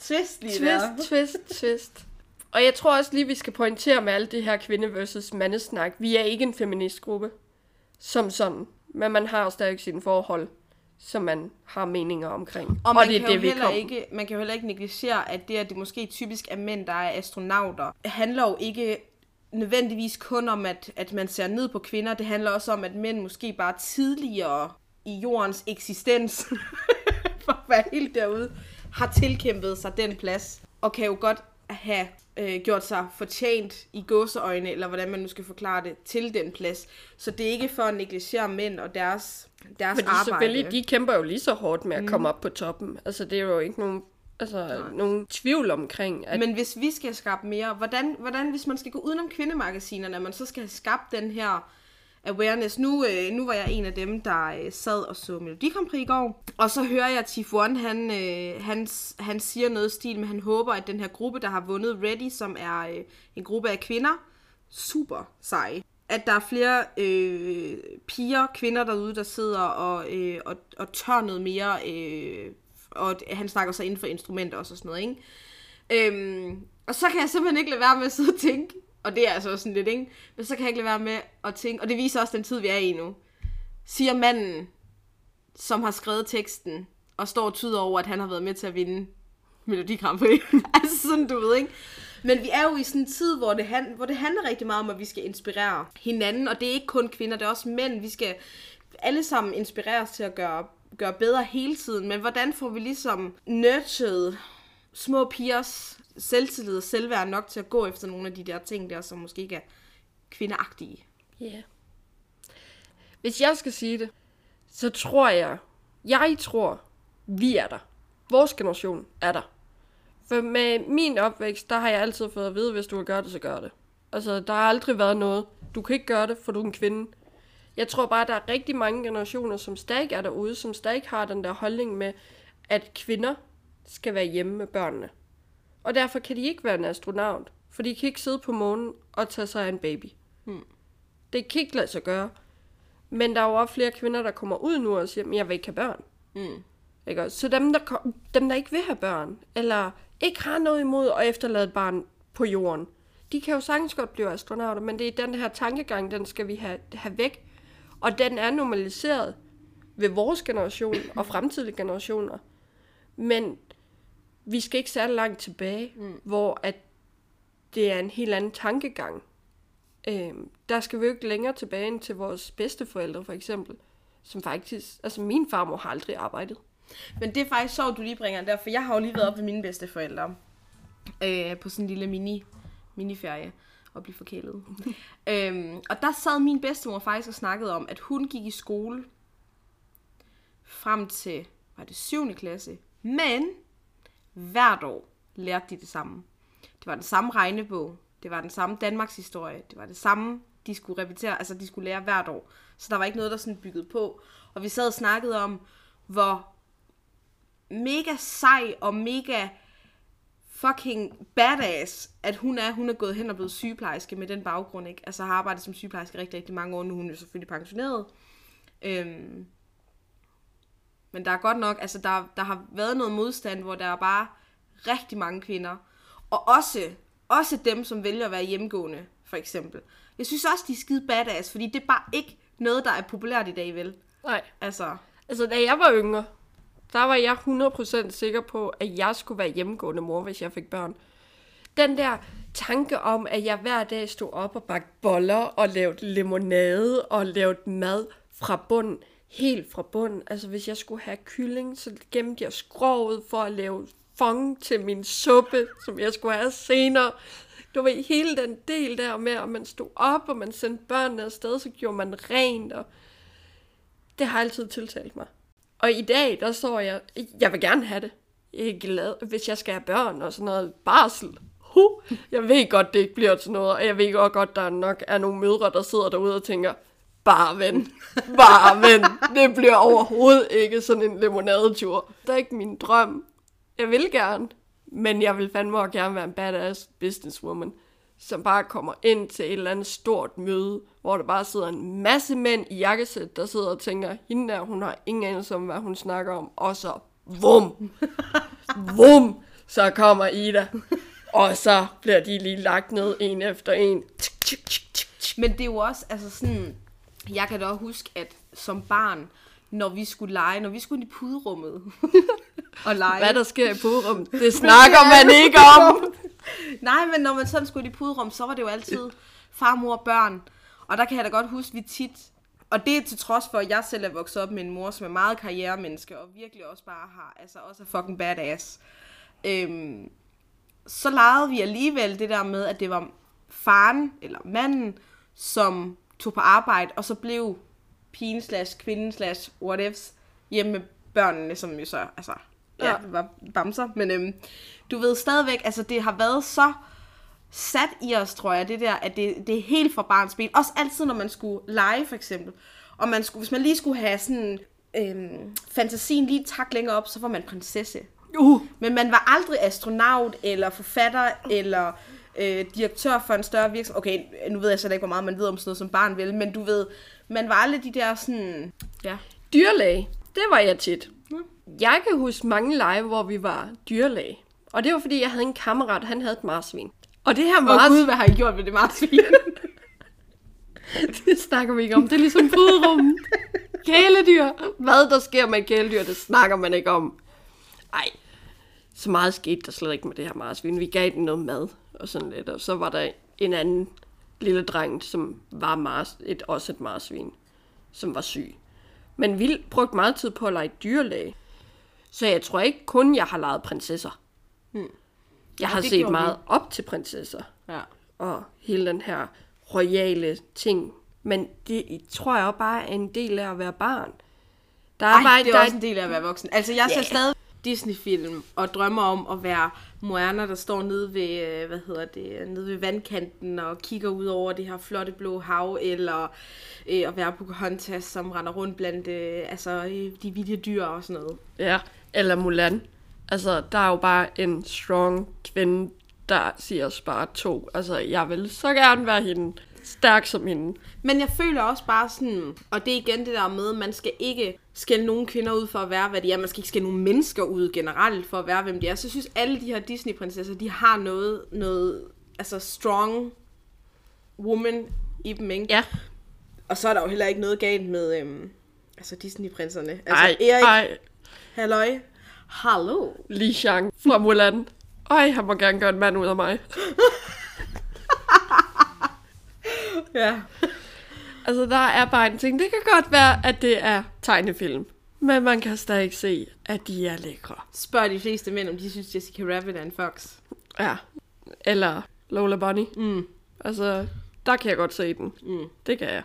Twist lige twist, der. Twist, twist, twist. Og jeg tror også lige, vi skal pointere med alt det her kvinde versus mandesnak. Vi er ikke en feministgruppe, som sådan. Men man har stadig sine forhold, som man har meninger omkring. Og, og det er det, vi kommer. Ikke, man kan jo heller ikke negligere, at det, at det måske typisk er mænd, der er astronauter, handler jo ikke nødvendigvis kun om, at, at man ser ned på kvinder. Det handler også om, at mænd måske bare tidligere i jordens eksistens, for at være helt derude, har tilkæmpet sig den plads, og kan jo godt have øh, gjort sig fortjent i gåseøjne, eller hvordan man nu skal forklare det, til den plads. Så det er ikke for at negligere mænd og deres, deres fordi arbejde. Selvfølgelig, de kæmper jo lige så hårdt med at mm. komme op på toppen. Altså, det er jo ikke nogen, altså, nogen tvivl omkring. At... Men hvis vi skal skabe mere, hvordan, hvordan hvis man skal gå udenom kvindemagasinerne, man så skal have skabt den her... awareness. Nu, øh, nu var jeg en af dem, der øh, sad og så Melody Grand Prix i går. Og så hører jeg, at Chief One, han, øh, han, han siger noget stil, men han håber, at den her gruppe, der har vundet Ready, som er øh, en gruppe af kvinder, super sej. At der er flere øh, piger, kvinder derude, der sidder og, øh, og, og tør noget mere. Øh, og han snakker sig inden for instrumenter også og sådan noget, ikke? Øhm, og så kan jeg simpelthen ikke lade være med at sidde og tænke, og det er altså også sådan lidt, ikke? Men så kan jeg ikke lade være med at tænke, og det viser også den tid, vi er i nu, siger manden, som har skrevet teksten, og står og tyder over, at han har været med til at vinde Melody Grand Prix. Altså sådan, du ved, ikke? Men vi er jo i sådan en tid, hvor det, hand, hvor det handler rigtig meget om, at vi skal inspirere hinanden, og det er ikke kun kvinder, det er også mænd. Vi skal alle sammen inspireres til at gøre, gøre bedre hele tiden, men hvordan får vi ligesom nurtured små pigers selvtillid og selvværd nok til at gå efter nogle af de der ting der, som måske ikke er kvindeagtige. Ja. Yeah. Hvis jeg skal sige det, så tror jeg, jeg tror, vi er der. Vores generation er der. For med min opvækst, der har jeg altid fået at vide, hvis du vil gøre det, så gør det. Altså, der har aldrig været noget. Du kan ikke gøre det, for du er en kvinde. Jeg tror bare, der er rigtig mange generationer, som stadig er derude, som stadig har den der holdning med, at kvinder skal være hjemme med børnene. Og derfor kan de ikke være en astronaut, for de kan ikke sidde på månen og tage sig af en baby. Hmm. Det kan ikke lade sig gøre. Men der er jo også flere kvinder, der kommer ud nu og siger, men jeg vil ikke have børn. Hmm. Ikke? Så dem der, kom, dem, der ikke vil have børn, eller ikke har noget imod at efterlade et barn på jorden, de kan jo sagtens godt blive astronauter, men det er den her tankegang, den skal vi have, have væk. Og den er normaliseret ved vores generation og fremtidige generationer. Men... vi skal ikke særlig langt tilbage, mm. hvor at det er en helt anden tankegang. Øhm, der skal vi jo ikke længere tilbage end til vores bedsteforældre, for eksempel. Som faktisk, altså min farmor har aldrig arbejdet. Men det er faktisk sjovt, du lige bringer der, for jeg har jo lige været op ved mine bedsteforældre. Øh, på sådan en lille mini, miniferie og blive forkælet. øhm, og der sad min bedstemor faktisk og snakkede om, at hun gik i skole frem til, var det syvende klasse, men... hvert år lærte de det samme. Det var den samme regnebog. Det var den samme Danmarks historie. Det var det samme, de skulle repetere. Altså, de skulle lære hvert år. Så der var ikke noget, der sådan byggede på. Og vi sad og snakkede om, hvor mega sej og mega fucking badass, at hun er. Hun er gået hen og blevet sygeplejerske med den baggrund, ikke? Altså, har arbejdet som sygeplejerske rigtig, rigtig mange år. Nu er hun jo selvfølgelig pensioneret. Øhm... Men der er godt nok, altså der, der har været noget modstand, hvor der er bare rigtig mange kvinder. Og også, også dem, som vælger at være hjemmegående, for eksempel. Jeg synes også, de er skide badass, fordi det er bare ikke noget, der er populært i dag, vel? Nej. Altså, altså da jeg var yngre, der var jeg hundrede procent sikker på, at jeg skulle være hjemmegående mor, hvis jeg fik børn. Den der tanke om, at jeg hver dag stod op og bagte boller og lavede limonade og lavede mad fra bunden, helt fra bunden. Altså hvis jeg skulle have kylling, så gemte jeg skroget for at lave fong til min suppe, som jeg skulle have senere. Du ved, hele den del der med, at man stod op, og man sendte børnene afsted, så gjorde man rent, og det har altid tiltalt mig. Og i dag, der står jeg, jeg vil gerne have det. Jeg er glad, hvis jeg skal have børn og sådan noget barsel. Huh. Jeg ved godt, det ikke bliver til noget, og jeg ved også godt, der nok er nogle mødre, der sidder derude og tænker, bare vent, bare vent, det bliver overhovedet ikke sådan en limonadetur. Det er ikke min drøm. Jeg vil gerne, men jeg vil fandme også gerne være en badass businesswoman, som bare kommer ind til et eller andet stort møde, hvor der bare sidder en masse mænd i jakkesæt, der sidder og tænker, hende der, hun har ingen anelse om, hvad hun snakker om, og så vum, vum, så kommer Ida, og så bliver de lige lagt ned en efter en. Men det er jo også, altså sådan, jeg kan da også huske, at som barn, når vi skulle lege, når vi skulle ind i puderummet og lege. Hvad der sker i puderummet, det snakker ja, man ikke om. Nej, men når man sådan skulle i puderummet, så var det jo altid far, mor og børn. Og der kan jeg da godt huske, vi tit, og det er til trods for, at jeg selv er vokset op med en mor, som er meget karrieremenneske, og virkelig også bare har, altså også er fucking badass. Øhm, så legede vi alligevel det der med, at det var faren, eller manden, som tog på arbejde, og så blev pigen slash kvinden slash whatevs hjemme med børnene, som jo så, altså, ja, ja. var bamser, men øhm, du ved stadigvæk, altså det har været så sat i os, tror jeg, det der, at det, det er helt fra barnsben, også altid, når man skulle lege, for eksempel, og man skulle, hvis man lige skulle have sådan, øhm, fantasien lige tak længere op, så var man prinsesse. Uh. Men man var aldrig astronaut, eller forfatter, eller øh, direktør for en større virksomhed. Okay, nu ved jeg slet ikke, hvor meget man ved om sådan noget som barn vil, men du ved, man var alle de der sådan... Ja. Dyrlæge, det var jeg tit. Mm. Jeg kan huske mange lege, hvor vi var dyrlæge. Og det var, fordi jeg havde en kammerat, han havde et marsvin. Og det her marsvin... Åh gud, hvad har I gjort med det marsvin? Det snakker vi ikke om. Det er ligesom puderummet. Kæledyr. Hvad der sker med kæledyr, det snakker man ikke om. Ej, så meget skete der slet ikke med det her marsvin. Vi gav den noget mad og sådan lidt. Og så var der en anden lille dreng, som var mars, et, også et marsvin, som var syg. Men vi brugte meget tid på at lege dyrlæge. Så jeg tror ikke kun, jeg har leget prinsesser. Hmm. Jeg har ja, set meget vi. op til prinsesser. Ja. Og hele den her royale ting. Men det tror jeg også bare er en del af at være barn. Der er Ej, bare, det er der... også en del af at være voksen. Altså jeg ser yeah. stadig Disney-film og drømmer om at være Moana, der står nede ved, hvad hedder det, nede ved vandkanten og kigger ud over det her flotte blå hav, eller øh, at være Pocahontas, som render rundt blandt øh, altså, de vilde dyr og sådan noget. Ja, eller Mulan. Altså, der er jo bare en strong kvinde, der siger os bare to. Altså, jeg vil så gerne være hende. Stærk som hende. Men jeg føler også bare sådan, og det er igen det der med, man skal ikke skælde nogen kvinder ud for at være, hvad de er. Man skal ikke skælde nogen mennesker ud generelt for at være, hvem de er. Så jeg synes, alle de her Disney-prinsesser, de har noget, noget altså strong woman i dem, ikke? Ja. Og så er der jo heller ikke noget galt med, øhm, altså Disney-prinserne. Altså ej, Erik, ej. Halløj. Hallo. Li Shang fra Mulan. Øj, han må gerne gøre en mand ud af mig. Ja. Altså der er bare en ting. Det kan godt være, at det er tegnefilm, men man kan stadig se, at de er lækre. Spørg de fleste mænd, om de synes Jessica Rabbit er en fox. Ja. Eller Lola Bunny. Mm. Altså der kan jeg godt se den. Mm. Det kan jeg.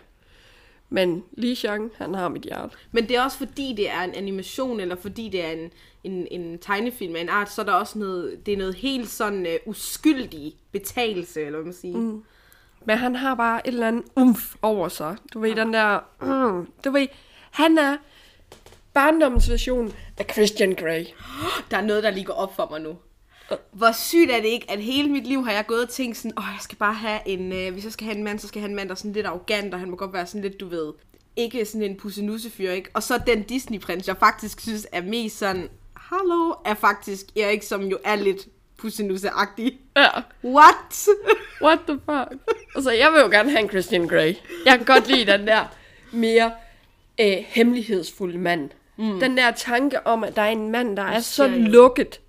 Men Li Shang, han har mit hjerte. Men det er også fordi det er en animation, eller fordi det er en, en, en tegnefilm af en art, så er der også noget, det er noget helt sådan uh, uskyldig betalelse, eller hvad man siger. Mm. Men han har bare et eller andet umf over sig. Du ved, ja. den der... Mm, du ved, han er barndommens version af Christian Grey. Der er noget, der lige går op for mig nu. Hvor sygt er det ikke, at hele mit liv har jeg gået og tænkt sådan, åh, jeg skal bare have en... Øh, hvis jeg skal have en mand, så skal han en mand, der er sådan lidt arrogant, og han må godt være sådan lidt, du ved, ikke sådan en pussenussefyr, ikke? Og så den Disney-prins, jeg faktisk synes er mest sådan, hallo, er faktisk Erik, som jo er lidt pussenusseagtig. Ja. What? What the fuck? Altså, jeg vil jo gerne have en Christian Grey. Jeg kan godt lide den der mere øh, hemmelighedsfulde mand. Mm. Den der tanke om, at der er en mand, der er så lukket,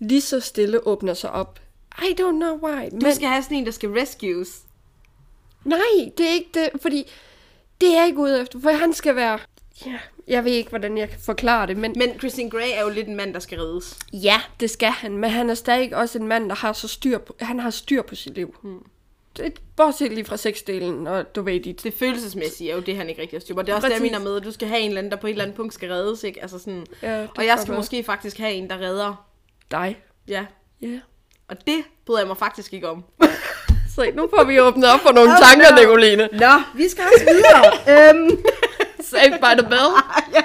lige så stille åbner sig op. I don't know why. Men... Du skal have sådan en, der skal rescues. Nej, det er ikke det, fordi det er jeg ikke ude efter, for han skal være... Ja, jeg ved ikke, hvordan jeg kan forklare det, men... Men Christian Grey er jo lidt en mand, der skal reddes. Ja, det skal han, men han er stadig også en mand, der har så styr på... Han har styr på sit liv. Hmm. Det, bortset lige fra sexdelen, og du ved dit... Det følelsesmæssige er jo det, han ikke rigtig har styr på. Det er også præcis. Det, jeg mener med, at du skal have en eller anden, der på et eller andet punkt skal reddes, ikke? Altså sådan... Ja, og jeg skal være. Måske faktisk have en, der redder... Dig. Ja. Ja. Yeah. Og det bryder jeg mig faktisk ikke om. Så nu får vi åbnet op for nogle oh, tanker, no. Nicolene. Nå, no, vi skal også videre. um... Saved by the bell. Ja.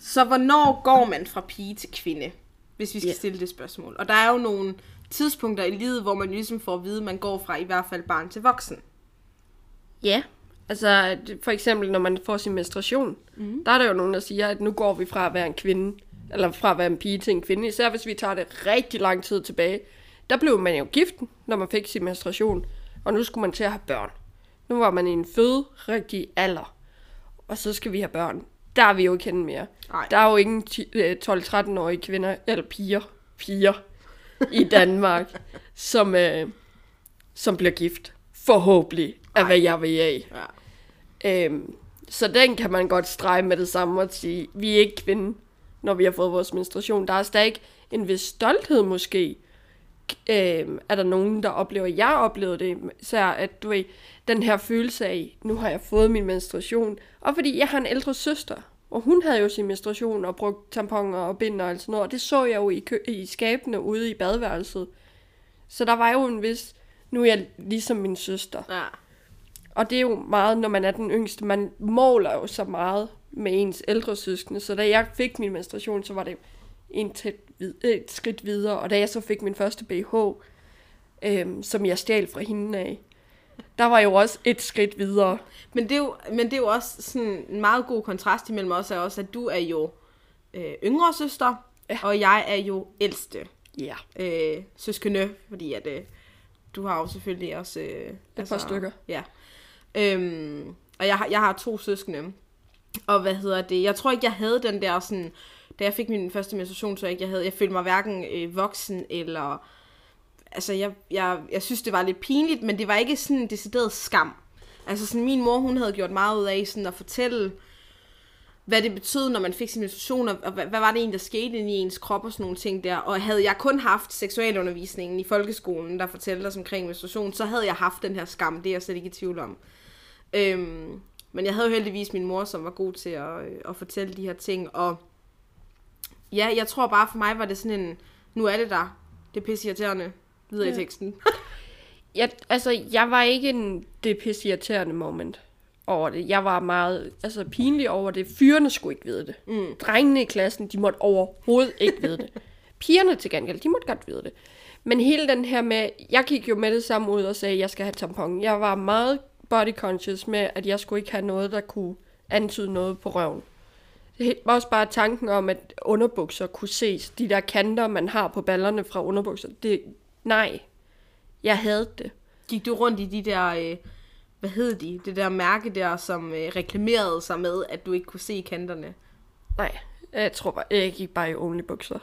Så hvornår går man fra pige til kvinde, hvis vi skal yeah. stille det spørgsmål? Og der er jo nogle tidspunkter i livet, hvor man ligesom får at vide, at man går fra i hvert fald barn til voksen. Ja, yeah. altså for eksempel når man får sin menstruation, mm-hmm. der er der jo nogen, der siger, at nu går vi fra at være en kvinde, eller fra at være en pige til en kvinde, især hvis vi tager det rigtig lang tid tilbage. Der blev man jo gift, når man fik sin menstruation, og nu skulle man til at have børn. Nu var man i en føderigtig alder, og så skal vi have børn. Der er vi jo ikke henne mere. Ej. Der er jo ingen tolv-tretten-årige kvinder, eller piger, piger i Danmark, som, øh, som bliver gift. Forhåbentlig, af Ej. Hvad jeg vil af. Ja. Øhm, så den kan man godt strege med det samme og sige, vi er ikke kvinde, når vi har fået vores menstruation. Der er stadig en vis stolthed måske. Øhm, er der nogen, der oplever, jeg oplevede det, så at du ved, den her følelse af, nu har jeg fået min menstruation, og fordi jeg har en ældre søster, og hun havde jo sin menstruation, og brugt tamponer og binder og sådan noget, og det så jeg jo i, kø- i skabene ude i badeværelset, så der var jo en vis, nu er jeg ligesom min søster, ja. Og det er jo meget, når man er den yngste, man måler jo så meget med ens ældre søskende, så da jeg fik min menstruation, så var det en tæt et skridt videre, og da jeg så fik min første B H, øhm, som jeg stjal fra hende af, der var jo også et skridt videre. Men det er jo, men det er jo også sådan en meget god kontrast imellem os, er også, at du er jo øh, yngre søster, ja. Og jeg er jo ældste ja. øh, søskende, fordi at, øh, du har jo selvfølgelig også... Øh, et altså, par stykker. Ja. Øhm, og jeg har, jeg har to søskende, og hvad hedder det? Jeg tror ikke, jeg havde den der sådan... Da jeg fik min første menstruation, så jeg ikke, jeg havde, jeg følte mig hverken øh, voksen eller, altså jeg, jeg, jeg synes det var lidt pinligt, men det var ikke sådan en decideret skam. Altså sådan min mor, hun havde gjort meget ud af sådan at fortælle, hvad det betød, når man fik sin menstruation, og hvad, hvad var det egentlig, der skete inde i ens krop og sådan nogle ting der. Og havde jeg kun haft seksualundervisningen i folkeskolen, der fortalte os omkring menstruation, så havde jeg haft den her skam, det er jeg slet ikke i tvivl om. Øhm, men jeg havde jo heldigvis min mor, som var god til at, at fortælle de her ting, og ja, jeg tror bare for mig var det sådan en, nu er det der, det er pisseirriterende, videre ja. I teksten. jeg, altså, jeg var ikke en det pisseirriterende moment over det. Jeg var meget altså, pinlig over det. Fyrene skulle ikke vide det. Mm. Drengene i klassen, de måtte overhovedet ikke vide det. Pigerne til gengæld, de måtte godt vide det. Men hele den her med, jeg gik jo med det samme ud og sagde, at jeg skal have tampon. Jeg var meget body conscious med, at jeg skulle ikke have noget, der kunne antyde noget på røven. Det var også bare tanken om, at underbukser kunne ses. De der kanter, man har på ballerne fra underbukser. Det, nej, jeg havde det. Gik du rundt i de der, øh, hvad hed de? Det der mærke der, som øh, reklamerede sig med, at du ikke kunne se kanterne? Nej, jeg tror bare, jeg gik bare i onlybukser.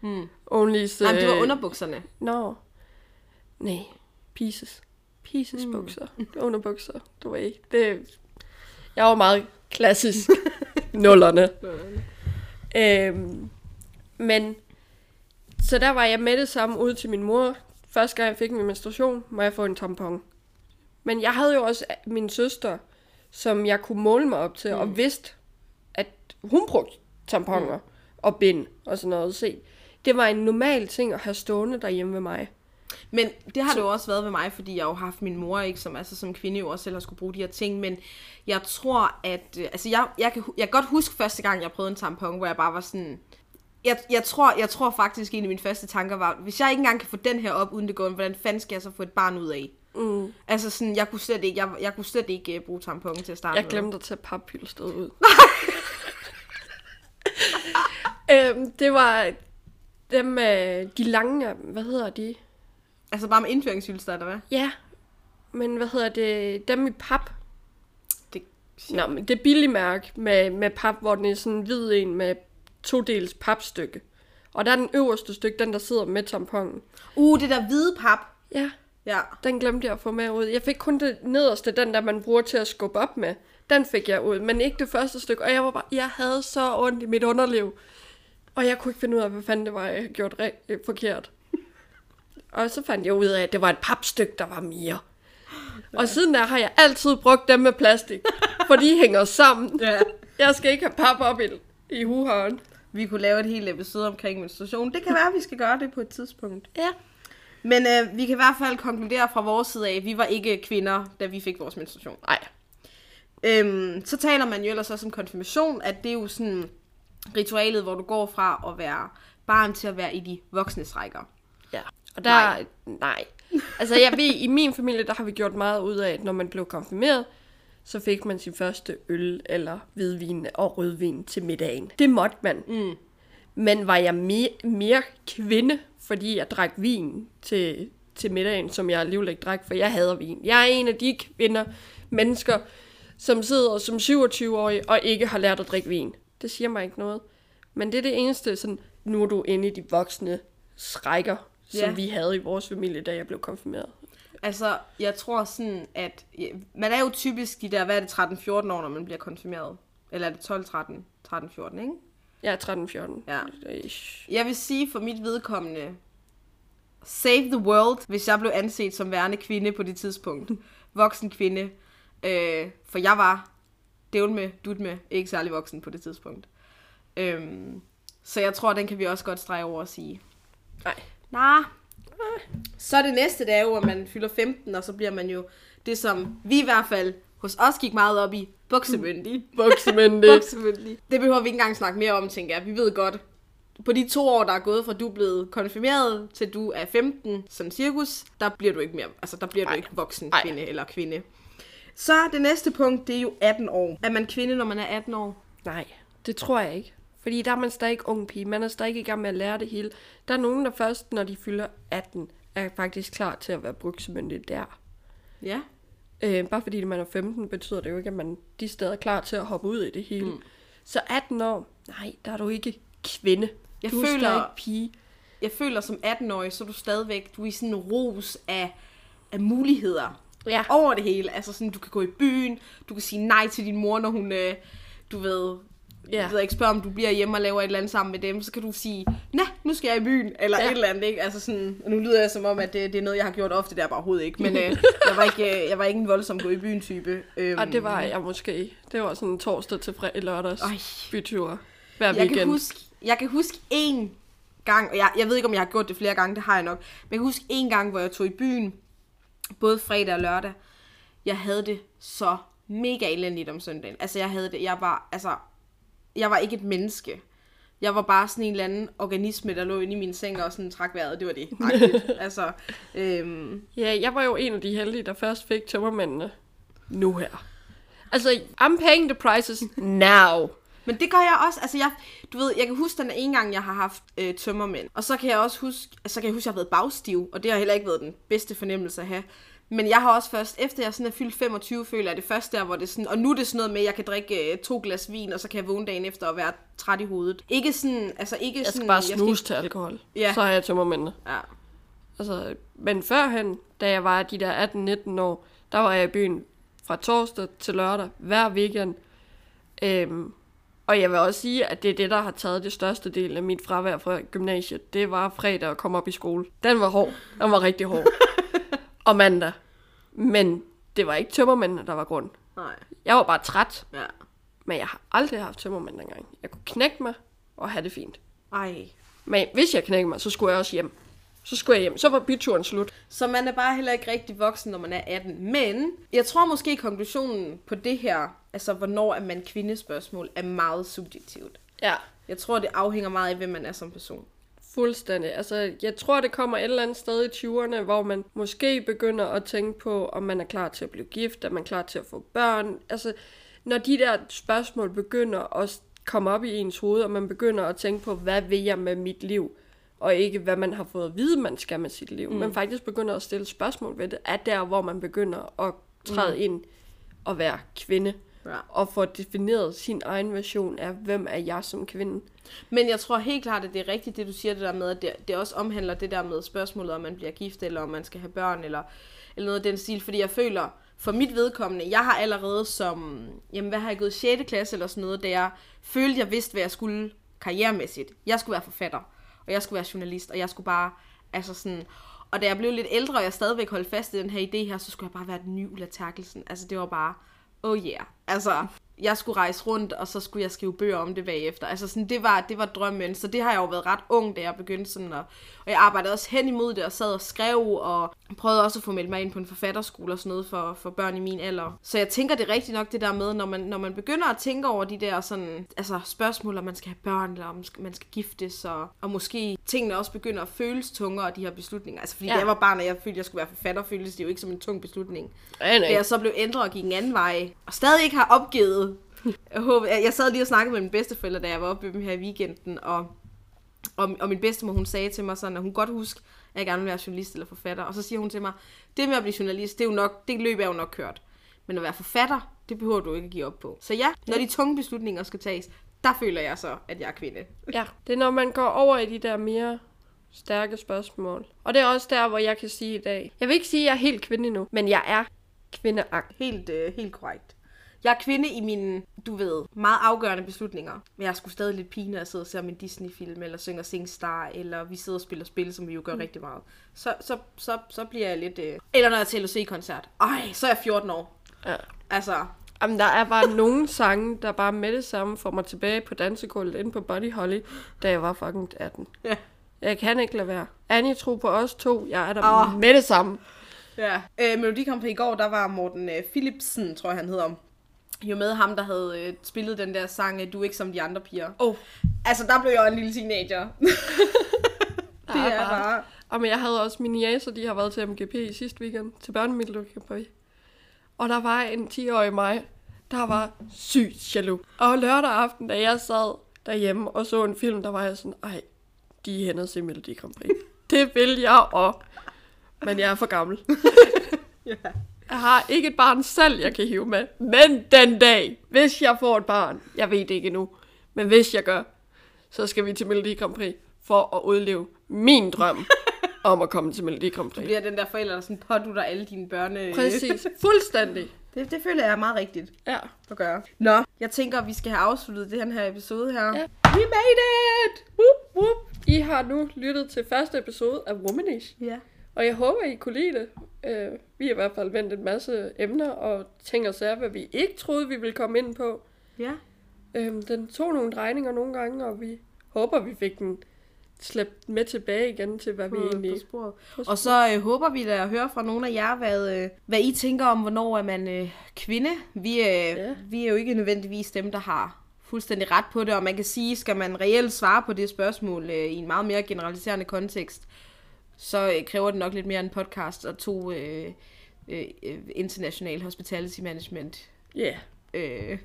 Hmm. Onlys... Øh... Nej, det var underbukserne. Nå. No. Nej, pieces. Pieces bukser. Hmm. Underbukser, du ved ikke. Det... Jeg var meget klassisk. Nullerne. Nullerne. Øhm, men, så der var jeg med det samme ude til min mor. Første gang jeg fik min menstruation, må jeg få en tampon. Men jeg havde jo også min søster, som jeg kunne måle mig op til, mm. og vidste, at hun brugte tamponer mm. og bind og sådan noget. Se, det var en normal ting at have stående derhjemme ved mig. Men det har det jo også været ved mig, fordi jeg jo har haft min mor, ikke, som, altså, som kvinde jo også selv har skulle bruge de her ting, men jeg tror, at... Øh, altså, jeg, jeg, kan, jeg kan godt huske første gang, jeg prøvede en tampon, hvor jeg bare var sådan... Jeg, jeg, tror, jeg tror faktisk, en af mine første tanker var, hvis jeg ikke engang kan få den her op uden det går, hvordan fanden skal jeg så få et barn ud af? Mm. Altså sådan, jeg kunne slet ikke, jeg, jeg kunne slet ikke uh, bruge tampon til at starte med. Jeg glemte med. At tage paphyldsted ud. øhm, det var dem, øh, de lange... Hvad hedder de? Altså bare med indføringshylster, eller hvad? Ja, men hvad hedder det, dem i pap. Det, Nå, men det er billig mærke med, med pap, hvor den er sådan en hvid en med to dels papstykke. Og der er den øverste stykke, den der sidder med tamponen. Uh, det der hvide pap. Ja. Ja. Den glemte jeg at få med ud. Jeg fik kun det nederste, den der man bruger til at skubbe op med. Den fik jeg ud, men ikke det første stykke. Og jeg var bare, jeg havde så ondt i mit underliv. Og jeg kunne ikke finde ud af, hvad fanden det var, jeg havde gjort re- forkert. Og så fandt jeg ud af, at det var et papstykke, der var mere. Ja. Og siden der har jeg altid brugt dem med plastik, for de hænger sammen. Ja. Jeg skal ikke have pap op i, i huhåren. Vi kunne lave et helt episode omkring menstruation. Det kan være, at vi skal gøre det på et tidspunkt. Ja. Men øh, vi kan i hvert fald konkludere fra vores side af, at vi var ikke kvinder, da vi fik vores menstruation. Nej. Øhm, så taler man jo ellers også om konfirmation, at det er jo sådan ritualet, hvor du går fra at være barn til at være i de voksnes rækker. Ja. Og der, nej. nej. Altså jeg ved, i min familie, der har vi gjort meget ud af, at når man blev konfirmeret, så fik man sin første øl eller hvidvin og rødvin til middagen. Det måtte man. Mm. Men var jeg me- mere kvinde, fordi jeg drak vin til, til middagen, som jeg alligevel ikke drak, for jeg hader vin. Jeg er en af de kvinder, mennesker, som sidder som syvogtyve-årig og ikke har lært at drikke vin. Det siger mig ikke noget. Men det er det eneste, sådan, nu er du inde i de voksne rækker, som yeah. vi havde i vores familie, da jeg blev konfirmeret. Altså, jeg tror sådan, at man er jo typisk i der, hvad er det, tretten fjorten år, når man bliver konfirmeret? Eller er det tolv, tretten, tretten, fjorten, ikke? Ja, tretten fjorten. Ja. Jeg vil sige for mit vedkommende, save the world, hvis jeg blev anset som værende kvinde på det tidspunkt. Voksen kvinde. Øh, for jeg var dævn med, dut med, ikke særlig voksen på det tidspunkt. Øh, så jeg tror, den kan vi også godt strege over og sige. Nej. Nej. Så det næste dag, hvor man fylder femten, og så bliver man jo det, som vi i hvert fald hos os gik meget op i, buksemyndig. Buksemyndig. Buksemyndig. Det behøver vi ikke engang snakke mere om, tænker jeg. Vi ved godt, på de to år, der er gået fra du er blevet konfirmeret, til du er femten, som cirkus, der bliver du ikke mere, altså der bliver Ej. du ikke voksen kvinde Ej. eller kvinde. Så det næste punkt, det er jo atten år. Er man kvinde, når man er atten år? Nej, det tror jeg ikke. Fordi der er man stadig ung pige, man er stadig i gang med at lære det hele. Der er nogen, der først, når de fylder atten, er faktisk klar til at være buksemyndig der. Ja. Øh, bare fordi man er femten, betyder det jo ikke, at man de steder er klar til at hoppe ud i det hele. Mm. Så atten år, nej, der er du ikke kvinde. Jeg du føler, er stadig pige. Jeg føler, som atten-årig, så er du stadigvæk, du er i sådan en ros af, af muligheder. Ja. Over det hele. Altså sådan, du kan gå i byen, du kan sige nej til din mor, når hun, øh, du ved... Yeah. Jeg ved ikke, spørg om du bliver hjemme og laver et eller andet sammen med dem, så kan du sige, nej, nu skal jeg i byen, eller yeah. et eller andet, ikke? Altså sådan, nu lyder jeg som om, at det, det er noget, jeg har gjort ofte, der bare overhovedet ikke, men øh, jeg, var ikke, øh, jeg var ikke en voldsom gå i byen type. Øhm, og det var jeg måske, det var sådan torsdag til fredag lørdags byture hver jeg weekend. Kan huske, jeg kan huske én gang, og jeg, jeg ved ikke, om jeg har gjort det flere gange, det har jeg nok, men jeg kan huske én gang, hvor jeg tog i byen, både fredag og lørdag, jeg havde det så mega elendigt om søndagen, altså jeg havde det, jeg var, altså... Jeg var ikke et menneske. Jeg var bare sådan en eller anden organisme, der lå inde i min seng og sådan trak vejret. Det var det. altså, øhm. Ja, jeg var jo en af de heldige, der først fik tømmermændene. Nu her. Altså, I'm paying the prices now. Men det gør jeg også. Altså, jeg, du ved, jeg kan huske, den ene gang, jeg har haft øh, tømmermænd. Og så kan jeg også huske, altså, kan jeg huske, jeg har været bagstiv. Og det har heller ikke været den bedste fornemmelse at have. Men jeg har også først, efter jeg sådan er fyldt femogtyve, føler jeg det første der, hvor det sådan... Og nu er det sådan noget med, at jeg kan drikke to glas vin, og så kan jeg vågne dagen efter og være træt i hovedet. Ikke sådan... Altså ikke jeg skal sådan, bare snuse jeg skal... til alkohol. Ja. Så har jeg tømmermændene. Ja. Altså, men førhen, da jeg var de der atten nitten år, der var jeg i byen fra torsdag til lørdag, hver weekend. Øhm, og jeg vil også sige, at det er det, der har taget det største del af mit fravær fra gymnasiet. Det var fredag at komme op i skole. Den var hård. Den var rigtig hård. Og mandag. Men det var ikke tømmermændene, der var grund. Nej. Jeg var bare træt. Ja. Men jeg har aldrig haft tømmermænd engang. Jeg kunne knække mig og have det fint. Ej. Men hvis jeg knækkede mig, så skulle jeg også hjem. Så skulle jeg hjem. Så var byturen slut. Så man er bare heller ikke rigtig voksen, når man er atten. Men jeg tror måske, konklusionen på det her, altså hvornår er man kvindespørgsmål, er meget subjektivt. Ja. Jeg tror, det afhænger meget af, hvem man er som person. Fuldstændig. Altså, jeg tror, det kommer et eller andet sted i tyverne, hvor man måske begynder at tænke på, om man er klar til at blive gift, om man er klar til at få børn. Altså, når de der spørgsmål begynder at komme op i ens hoved, og man begynder at tænke på, hvad vil jeg med mit liv? og ikke hvad man har fået at vide, man skal med sit liv. Mm. Man faktisk begynder at stille spørgsmål ved det, er der, hvor man begynder at træde mm. ind og være kvinde. Ja. Og få defineret sin egen version af, hvem er jeg som kvinde. Men jeg tror helt klart, at det er rigtigt, det du siger det der med, at det, det også omhandler det der med spørgsmålet, om man bliver gift, eller om man skal have børn, eller, eller noget af den stil. Fordi jeg føler, for mit vedkommende, jeg har allerede som, jamen hvad har jeg gået, sjette klasse eller sådan noget, da jeg følte, jeg vidste, hvad jeg skulle karrieremæssigt. Jeg skulle være forfatter, og jeg skulle være journalist, og jeg skulle bare, altså sådan... Og da jeg blev lidt ældre, og jeg stadigvæk holdt fast i den her idé her, så skulle jeg bare være den nye Ulla Terkelsen. Altså det var bare... oh yeah, altså, jeg skulle rejse rundt, og så skulle jeg skrive bøger om det bagefter. Altså sådan, det var, det var drømmen, så det har jeg jo været ret ung, da jeg begyndte sådan at... Og jeg arbejdede også hen imod det, og sad og skrev, og prøvede også at få meldt mig ind på en forfatterskole og sådan noget for, for børn i min alder. Så jeg tænker det rigtigt nok, det der med, når man, når man begynder at tænke over de der sådan, altså spørgsmål, om man skal have børn, eller om man skal giftes, og, og måske tingene også begynder at føles tungere, de her beslutninger. Altså fordi ja. da jeg var barn, og jeg følte, jeg skulle være forfatter, føltes det jo ikke som en tung beslutning. Ja, da jeg så blev ændret og gik en anden vej, og stadig ikke har opgivet. Jeg, håber, jeg sad lige og snakkede med mine bedsteforældre, da jeg var oppe ved dem her i weekenden, og, og, og min bedstemor, hun sagde til mig sådan, at hun godt husker, at jeg gerne vil være journalist eller forfatter, og så siger hun til mig, det med at blive journalist, det er jo nok, det løb er jo nok kørt, men at være forfatter, det behøver du ikke at give op på. Så ja, når de tunge beslutninger skal tages, der føler jeg så, at jeg er kvinde. Ja, det er når man går over i de der mere stærke spørgsmål, og det er også der, hvor jeg kan sige i dag, jeg vil ikke sige, at jeg er helt kvinde nu, men jeg er kvindeagtig. Helt, øh, helt korrekt. Jeg er kvinde i mine, du ved, meget afgørende beslutninger. Men jeg skulle stadig lidt pine, når jeg sidder og ser min Disney-film, eller synger SingStar, eller vi sidder og spiller spil, som vi jo gør mm. rigtig meget. Så, så, så, så bliver jeg lidt... Øh... Eller når jeg er til L O C-koncert. Ej, så er jeg fjorten år. Ja. Altså... Jamen, der er bare nogle sange, der bare med det samme får mig tilbage på dansegulvet inde på Buddy Holly, da jeg var fucking atten. Ja. Jeg kan ikke lade være. Annie tror på os to, jeg er der oh. med det samme. Ja. Øh, Melody Grand Prix i går, der var Morten øh, Philipsen, tror jeg han hedder om. Jo med ham, der havde øh, spillet den der sang, du er ikke som de andre piger. Oh. Altså, der blev jeg en lille teenager. det ja, er bare... Og men jeg havde også mine jæser, de har været til M G P i sidste weekend, til børnemiddelkampen. Og der var en ti-årig mig, der var sygt jaloux. Og lørdag aften, da jeg sad derhjemme og så en film, der var jeg sådan, ej, de er hen og se Melody Grand Prix. det vil jeg også. Men jeg er for gammel. ja. Jeg har ikke et barn selv, jeg kan hive med. Men den dag, hvis jeg får et barn, jeg ved det ikke endnu, men hvis jeg gør, så skal vi til Melodi Grand Prix for at udleve min drøm om at komme til Melodi Grand Prix. Du bliver den der forælder, der sådan pådutter alle dine børne... Præcis, fuldstændig. det, det føler jeg er meget rigtigt ja. at gøre. Nå, jeg tænker, vi skal have afsluttet den her episode her. Ja. We made it! Woop, woop. I har nu lyttet til første episode af Woman.ish. Ja. Og jeg håber, I kunne lide det. Uh, vi har i hvert fald vendt en masse emner og ting og sager, hvad vi ikke troede, vi ville komme ind på. Ja. Uh, den tog nogle drejninger nogle gange, og vi håber, vi fik den slæbt med tilbage igen til, hvad på, vi egentlig... På sporet. På sporet. Og så uh, håber vi da at høre fra nogle af jer, hvad, uh, hvad I tænker om, hvornår er man uh, kvinde. Vi, uh, ja. vi er jo ikke nødvendigvis dem, der har fuldstændig ret på det, og man kan sige, skal man reelt svare på det spørgsmål uh, i en meget mere generaliserende kontekst, så kræver det nok lidt mere en podcast og to øh, øh, international hospitality management. Ja. Yeah. Øh.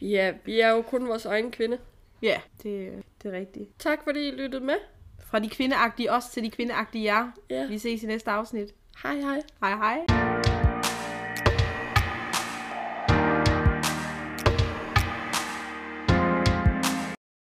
ja, vi er jo kun vores egen kvinde. Ja, det, det er rigtigt. Tak fordi I lyttede med. Fra de kvindeagtige os til de kvindeagtige jer. Yeah. Vi ses i næste afsnit. Hej hej. Hej hej.